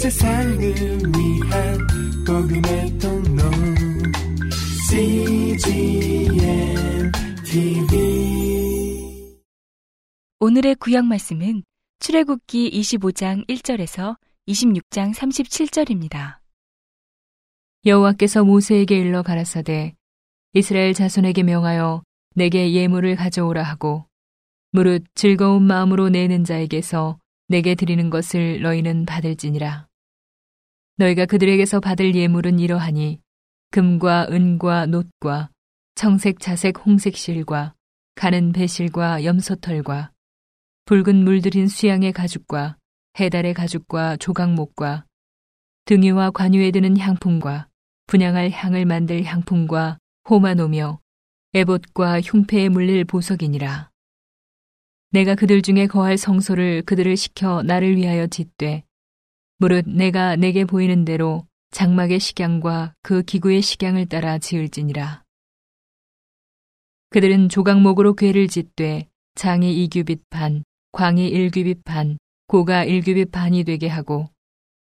세상을 위한 복음의 통로 CGN TV. 오늘의 구약 말씀은 출애굽기 25장 1절에서 26장 37절입니다. 여호와께서 모세에게 일러 가라사대 이스라엘 자손에게 명하여 내게 예물을 가져오라 하고 무릇 즐거운 마음으로 내는 자에게서 내게 드리는 것을 너희는 받을지니라. 너희가 그들에게서 받을 예물은 이러하니 금과 은과 놋과 청색 자색 홍색 실과 가는 배실과 염소털과 붉은 물들인 수양의 가죽과 해달의 가죽과 조각목과 등유와 관유에 드는 향품과 분향할 향을 만들 향품과 호마노며 에봇과 흉패에 물릴 보석이니라. 내가 그들 중에 거할 성소를 그들을 시켜 나를 위하여 짓되 무릇 내가 내게 보이는 대로 장막의 식양과 그 기구의 식양을 따라 지을지니라. 그들은 조각목으로 궤를 짓되 장이 2규빗 반, 광이 1규빗 반, 고가 1규빗 반이 되게 하고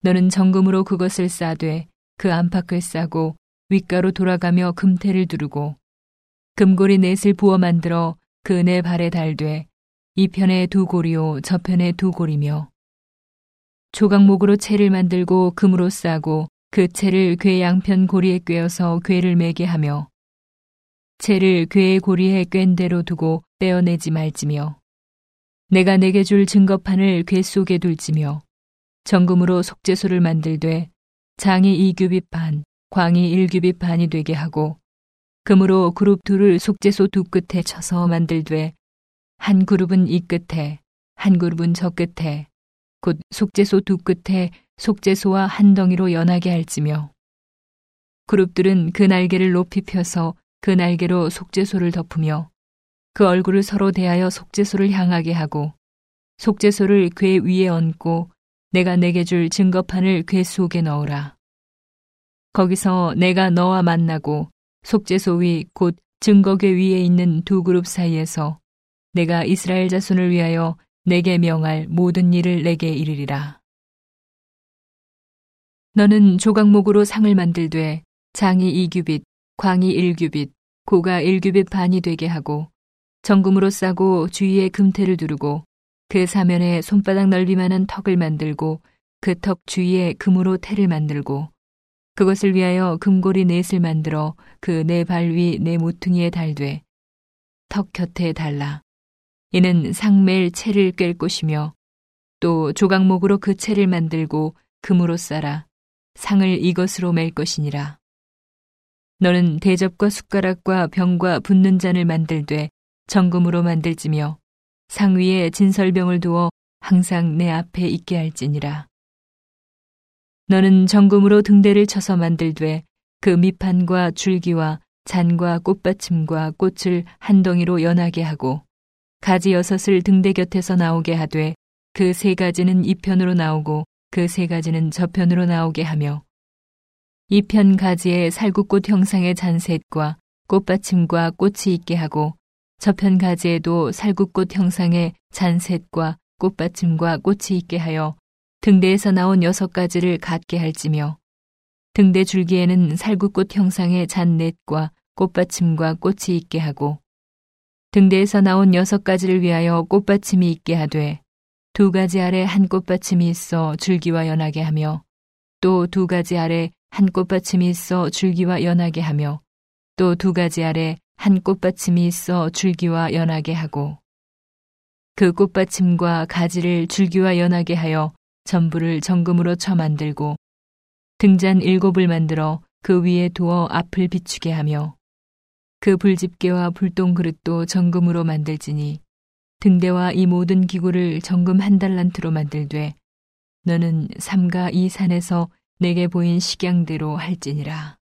너는 정금으로 그것을 싸되 그 안팎을 싸고 윗가로 돌아가며 금테를 두르고 금고리 넷을 부어 만들어 그 네 발에 달되 이 편에 두 고리요 저 편에 두 고리며 조각목으로 채를 만들고 금으로 싸고 그 채를 궤 양편 고리에 꿰어서 궤를 매게 하며 채를 궤의 고리에 꿰는 대로 두고 빼어내지 말지며 내가 내게 줄 증거판을 궤 속에 둘지며 정금으로 속죄소를 만들되 장이 2규빗 반, 광이 1규빗 반이 되게 하고 금으로 그룹 둘을 속죄소 두 끝에 쳐서 만들되 한 그룹은 이 끝에, 한 그룹은 저 끝에, 곧 속죄소 두 끝에 속죄소와 한 덩이로 연하게 할지며 그룹들은 그 날개를 높이 펴서 그 날개로 속죄소를 덮으며 그 얼굴을 서로 대하여 속죄소를 향하게 하고 속죄소를 궤 위에 얹고 내가 내게 줄 증거판을 궤 속에 넣으라. 거기서 내가 너와 만나고 속죄소 위 곧 증거궤 위에 있는 두 그룹 사이에서 내가 이스라엘 자손을 위하여 내게 명할 모든 일을 내게 이르리라. 너는 조각목으로 상을 만들되 장이 2규빗, 광이 1규빗, 고가 1규빗 반이 되게 하고 정금으로 싸고 주위에 금테를 두르고 그 사면에 손바닥 넓이만한 턱을 만들고 그 턱 주위에 금으로 테를 만들고 그것을 위하여 금고리 넷을 만들어 그 네 발 위 네 모퉁이에 달되 턱 곁에 달라. 이는 상멜 채를 꿰 것이며 또 조각목으로 그 채를 만들고 금으로 싸라. 상을 이것으로 맬 것이니라. 너는 대접과 숟가락과 병과 붓는 잔을 만들되 정금으로 만들지며 상 위에 진설병을 두어 항상 내 앞에 있게 할지니라. 너는 정금으로 등대를 쳐서 만들되 그 밑판과 줄기와 잔과 꽃받침과 꽃을 한 덩이로 연하게 하고 가지 6을 등대 곁에서 나오게 하되 그 3가지는 이 편으로 나오고 그 3가지는 저편으로 나오게 하며 이 편 가지에 살구꽃 형상의 잔셋과 꽃받침과 꽃이 있게 하고 저편 가지에도 살구꽃 형상의 잔셋과 꽃받침과 꽃이 있게 하여 등대에서 나온 6가지를 갖게 할지며 등대 줄기에는 살구꽃 형상의 잔넷과 꽃받침과 꽃이 있게 하고 등대에서 나온 6가지를 위하여 꽃받침이 있게 하되 2가지 아래 한 꽃받침이 있어 줄기와 연하게 하며 또 2가지 아래 한 꽃받침이 있어 줄기와 연하게 하며 또 2가지 아래 한 꽃받침이 있어 줄기와 연하게 하고 그 꽃받침과 가지를 줄기와 연하게 하여 전부를 정금으로 쳐 만들고 등잔 7을 만들어 그 위에 두어 앞을 비추게 하며 그 불집게와 불똥 그릇도 정금으로 만들지니 등대와 이 모든 기구를 정금 1달란트로 만들되 너는 삼가 이 산에서 내게 보인 식양대로 할지니라.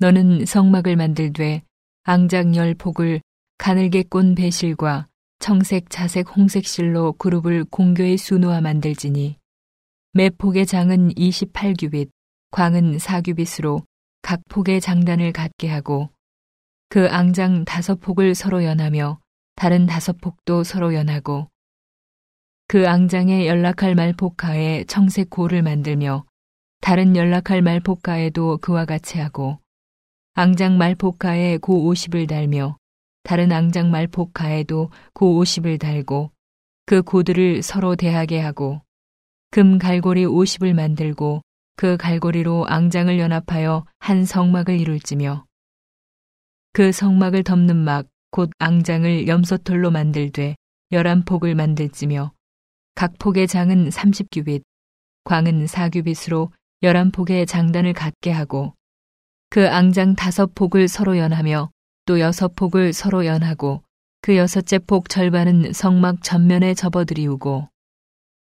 너는 성막을 만들되 앙작 10폭을 가늘게 꼰 배실과 청색, 자색, 홍색 실로 그룹을 공교의 수놓아 만들지니 매 폭의 장은 28규빗, 광은 4규빗으로 각 폭의 장단을 갖게 하고 그 앙장 5폭을 서로 연하며 다른 5폭도 서로 연하고 그 앙장에 연락할 말폭카에 청색 고를 만들며 다른 연락할 말폭카에도 그와 같이 하고 앙장 말폭카에 고 50을 달며 다른 앙장 말폭카에도 고 50을 달고 그 고들을 서로 대하게 하고 금 갈고리 50을 만들고 그 갈고리로 앙장을 연합하여 한 성막을 이룰지며 그 성막을 덮는 막 곧 앙장을 염소털로 만들되 11폭을 만들지며 각 폭의 장은 30규빗, 광은 4규빗으로 11폭의 장단을 갖게 하고 그 앙장 5폭을 서로 연하며 또 6폭을 서로 연하고 그 6째 폭 절반은 성막 전면에 접어들이우고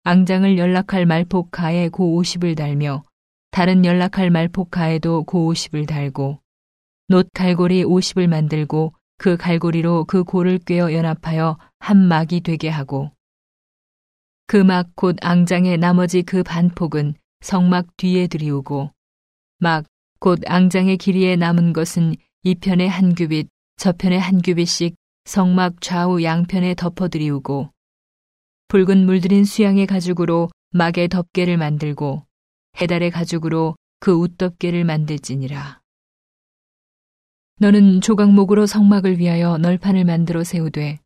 앙장을 연락할 말폭카에 고 50을 달며 다른 연락할 말폭카에도 고 50을 달고 놋 갈고리 50을 만들고 그 갈고리로 그 고를 꿰어 연합하여 한 막이 되게 하고 그 막 곧 앙장의 나머지 그 반폭은 성막 뒤에 들이우고 막 곧 앙장의 길이에 남은 것은 이 편에 한 규빗, 저 편에 한 규빗씩 성막 좌우 양편에 덮어들이우고 붉은 물들인 수양의 가죽으로 막의 덮개를 만들고 해달의 가죽으로 그 웃덮개를 만들지니라. 너는 조각목으로 성막을 위하여 널판을 만들어 세우되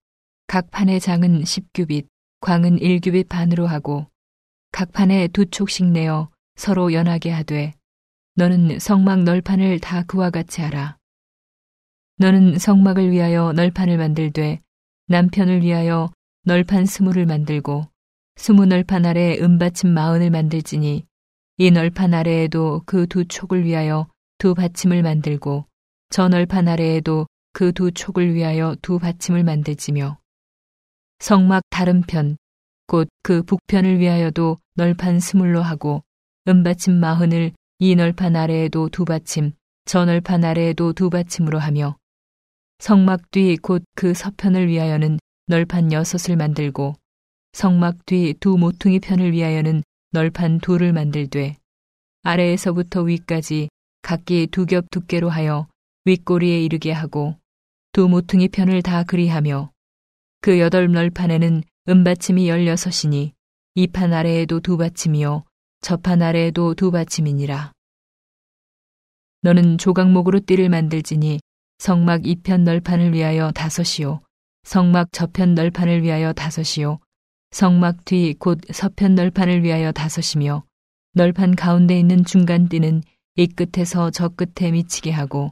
각 판의 장은 10규빗, 광은 1규빗 반으로 하고 각 판에 2촉씩 내어 서로 연하게 하되 너는 성막 널판을 다 그와 같이 하라. 너는 성막을 위하여 널판을 만들되 남편을 위하여 널판 20을 만들고 20널판 아래 은받침 40을 만들지니 이 널판 아래에도 그 2촉을 위하여 2받침을 만들고 저 널판 아래에도 그 2촉을 위하여 2받침을 만들지며 성막 다른 편, 곧 그 북편을 위하여도 널판 20로 하고 은받침 40을 이 널판 아래에도 2받침, 저 널판 아래에도 2받침으로 하며 성막 뒤 곧 그 서편을 위하여는 널판 6을 만들고 성막 뒤 두 모퉁이 편을 위하여는 널판 2를 만들되 아래에서부터 위까지 각기 2겹 두께로 하여 윗꼬리에 이르게 하고 두 모퉁이 편을 다 그리하며 그 8널판에는 은받침이 16이니 이 판 아래에도 2받침이요 저 판 아래에도 2받침이니라. 너는 조각목으로 띠를 만들지니 성막 2편 널판을 위하여 5이요 성막 저편 널판을 위하여 5이요 성막 뒤 곧 서편 널판을 위하여 5이며 널판 가운데 있는 중간 띠는 이 끝에서 저 끝에 미치게 하고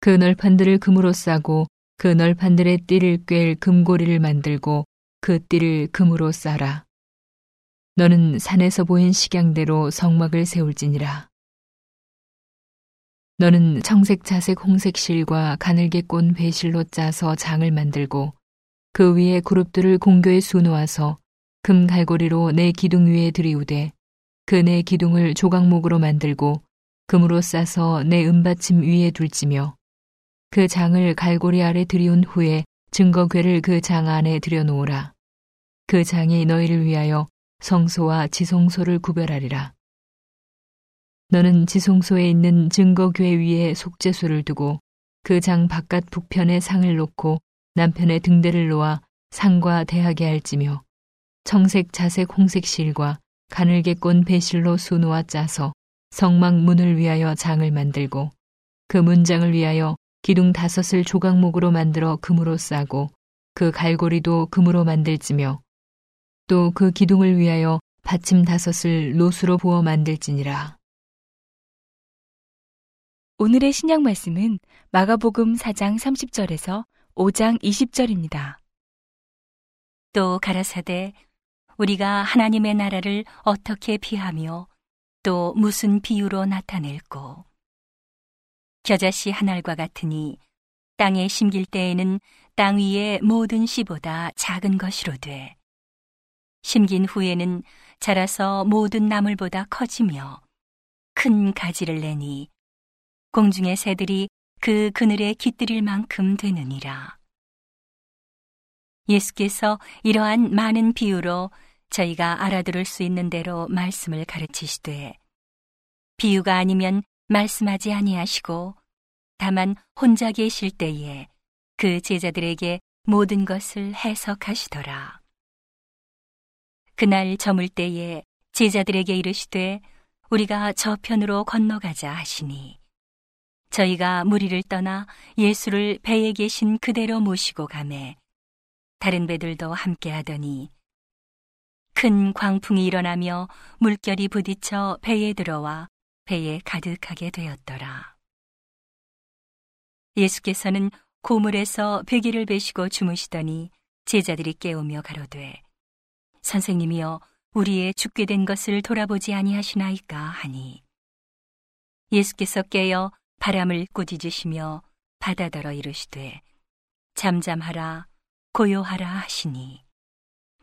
그 널판들을 금으로 싸고 그 널판들의 띠를 꿰을 금고리를 만들고 그 띠를 금으로 싸라. 너는 산에서 보인 식양대로 성막을 세울지니라. 너는 청색, 자색, 홍색 실과 가늘게 꼰 배실로 짜서 장을 만들고 그 위에 그룹들을 공교에 수놓아서 금 갈고리로 네 기둥 위에 들이우되 그 네 기둥을 조각목으로 만들고 금으로 싸서 네 은받침 위에 둘지며 그 장을 갈고리 아래 들이운 후에 증거궤를 그 장 안에 들여놓으라. 그 장이 너희를 위하여 성소와 지성소를 구별하리라. 너는 지성소에 있는 증거궤 위에 속죄소를 두고 그 장 바깥 북편에 상을 놓고 남편의 등대를 놓아 상과 대하게 할지며 청색, 자색, 홍색 실과 가늘게 꼰 배실로 수놓아 짜서 성막 문을 위하여 장을 만들고 그 문장을 위하여 기둥 5을 조각목으로 만들어 금으로 싸고 그 갈고리도 금으로 만들지며 또 그 기둥을 위하여 받침 5을 노수로 부어 만들지니라. 오늘의 신약 말씀은 마가복음 4장 30절에서 5장 20절입니다. 또 가라사대 우리가 하나님의 나라를 어떻게 비하며 또 무슨 비유로 나타낼꼬? 겨자씨 한 알과 같으니 땅에 심길 때에는 땅 위의 모든 씨보다 작은 것이로되 심긴 후에는 자라서 모든 나물보다 커지며 큰 가지를 내니 공중의 새들이 그 그늘에 깃들일 만큼 되느니라. 예수께서 이러한 많은 비유로 저희가 알아들을 수 있는 대로 말씀을 가르치시되 비유가 아니면 말씀하지 아니하시고 다만 혼자 계실 때에 그 제자들에게 모든 것을 해석하시더라. 그날 저물 때에 제자들에게 이르시되 우리가 저편으로 건너가자 하시니 저희가 무리를 떠나 예수를 배에 계신 그대로 모시고 가매 다른 배들도 함께 하더니 큰 광풍이 일어나며 물결이 부딪혀 배에 들어와 배에 가득하게 되었더라. 예수께서는 고물에서 베개를 베시고 주무시더니 제자들이 깨우며 가로되 선생님이여 우리의 죽게 된 것을 돌아보지 아니하시나이까 하니 예수께서 깨어 바람을 꾸짖으시며 바다더러 이르시되 잠잠하라 고요하라 하시니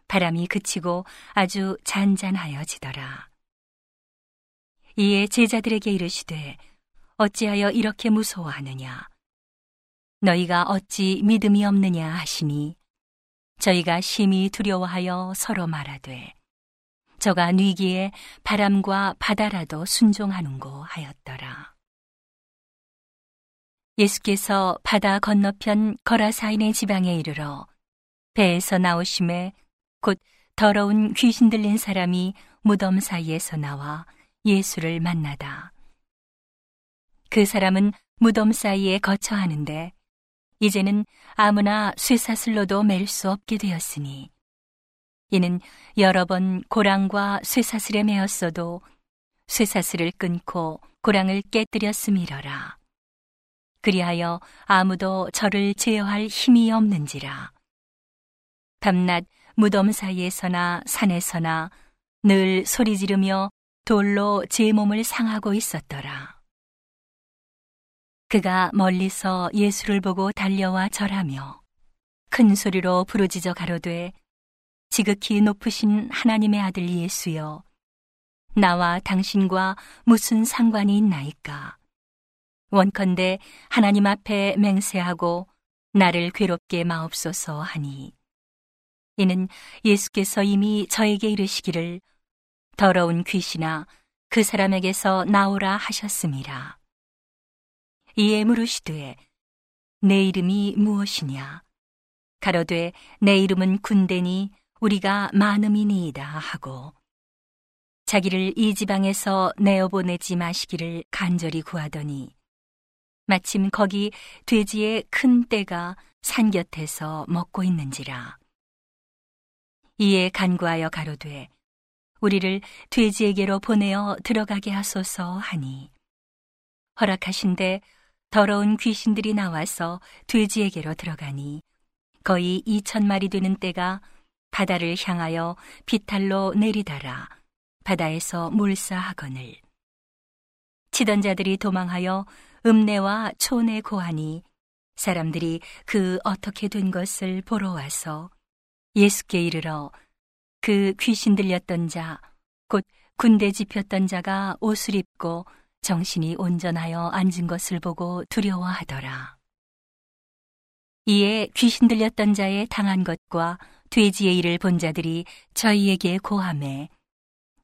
바람이 그치고 아주 잔잔하여지더라. 이에 제자들에게 이르시되 어찌하여 이렇게 무서워하느냐 너희가 어찌 믿음이 없느냐 하시니 저희가 심히 두려워하여 서로 말하되 저가 뉘기에 바람과 바다라도 순종하는고 하였더라. 예수께서 바다 건너편 거라사인의 지방에 이르러 배에서 나오심에 곧 더러운 귀신 들린 사람이 무덤 사이에서 나와 예수를 만나다. 그 사람은 무덤 사이에 거처하는데 이제는 아무나 쇠사슬로도 맬 수 없게 되었으니 이는 여러 번 고랑과 쇠사슬에 매었어도 쇠사슬을 끊고 고랑을 깨뜨렸음이러라. 그리하여 아무도 저를 제어할 힘이 없는지라. 밤낮 무덤 사이에서나 산에서나 늘 소리 지르며 돌로 제 몸을 상하고 있었더라. 그가 멀리서 예수를 보고 달려와 절하며 큰 소리로 부르짖어 가로되 지극히 높으신 하나님의 아들 예수여 나와 당신과 무슨 상관이 있나이까. 원컨대 하나님 앞에 맹세하고 나를 괴롭게 마옵소서 하니 이는 예수께서 이미 저에게 이르시기를 더러운 귀신아 그 사람에게서 나오라 하셨음이라. 이에 물으시되 내 이름이 무엇이냐 가로되 내 이름은 군대니 우리가 많음이니이다 하고 자기를 이 지방에서 내어보내지 마시기를 간절히 구하더니 마침 거기 돼지의 큰 떼가 산 곁에서 먹고 있는지라. 이에 간구하여 가로되 우리를 돼지에게로 보내어 들어가게 하소서 하니 허락하신데 더러운 귀신들이 나와서 돼지에게로 들어가니 거의 2,000마리 되는 떼가 바다를 향하여 비탈로 내리달아 바다에서 몰사하거늘 치던 자들이 도망하여 읍내와 촌에 고하니 사람들이 그 어떻게 된 것을 보러 와서 예수께 이르러 그 귀신 들렸던 자, 곧 군대 집혔던 자가 옷을 입고 정신이 온전하여 앉은 것을 보고 두려워하더라. 이에 귀신 들렸던 자의 당한 것과 돼지의 일을 본 자들이 저희에게 고하매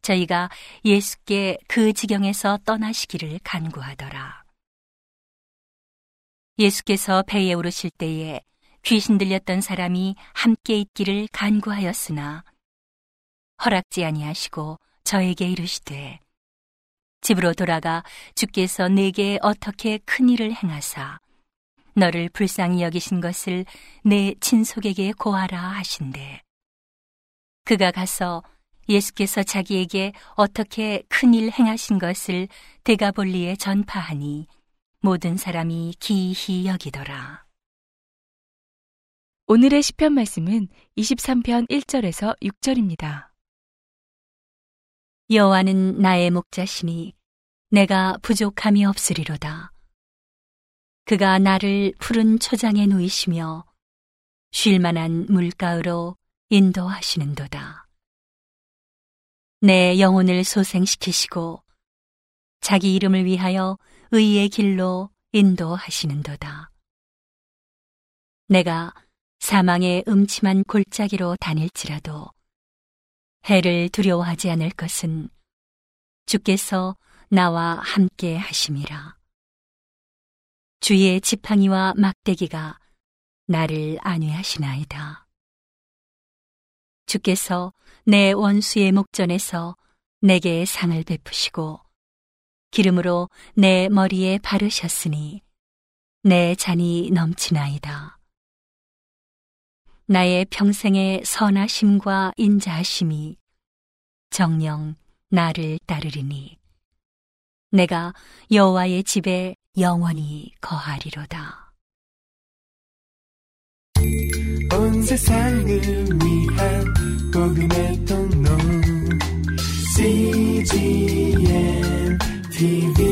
저희가 예수께 그 지경에서 떠나시기를 간구하더라. 예수께서 배에 오르실 때에 귀신 들렸던 사람이 함께 있기를 간구하였으나 허락지 아니하시고 저에게 이르시되 집으로 돌아가 주께서 내게 어떻게 큰 일을 행하사 너를 불쌍히 여기신 것을 내 친속에게 고하라 하신대. 그가 가서 예수께서 자기에게 어떻게 큰 일 행하신 것을 데가볼리에 전파하니 모든 사람이 기이히 여기더라. 오늘의 시편 말씀은 23편 1절에서 6절입니다. 여호와는 나의 목자시니 내가 부족함이 없으리로다. 그가 나를 푸른 초장에 놓이시며 쉴만한 물가으로 인도하시는도다. 내 영혼을 소생시키시고 자기 이름을 위하여 의의 길로 인도하시는도다. 내가 사망의 음침한 골짜기로 다닐지라도 해를 두려워하지 않을 것은 주께서 나와 함께 하심이라. 주의 지팡이와 막대기가 나를 안위하시나이다. 주께서 내 원수의 목전에서 내게 상을 베푸시고 기름으로 내 머리에 바르셨으니 내 잔이 넘치나이다. 나의 평생의 선하심과 인자하심이 정녕 나를 따르리니 내가 여호와의 집에 영원히 거하리로다. 온 세상을 위한 복음의 통로 CGN TV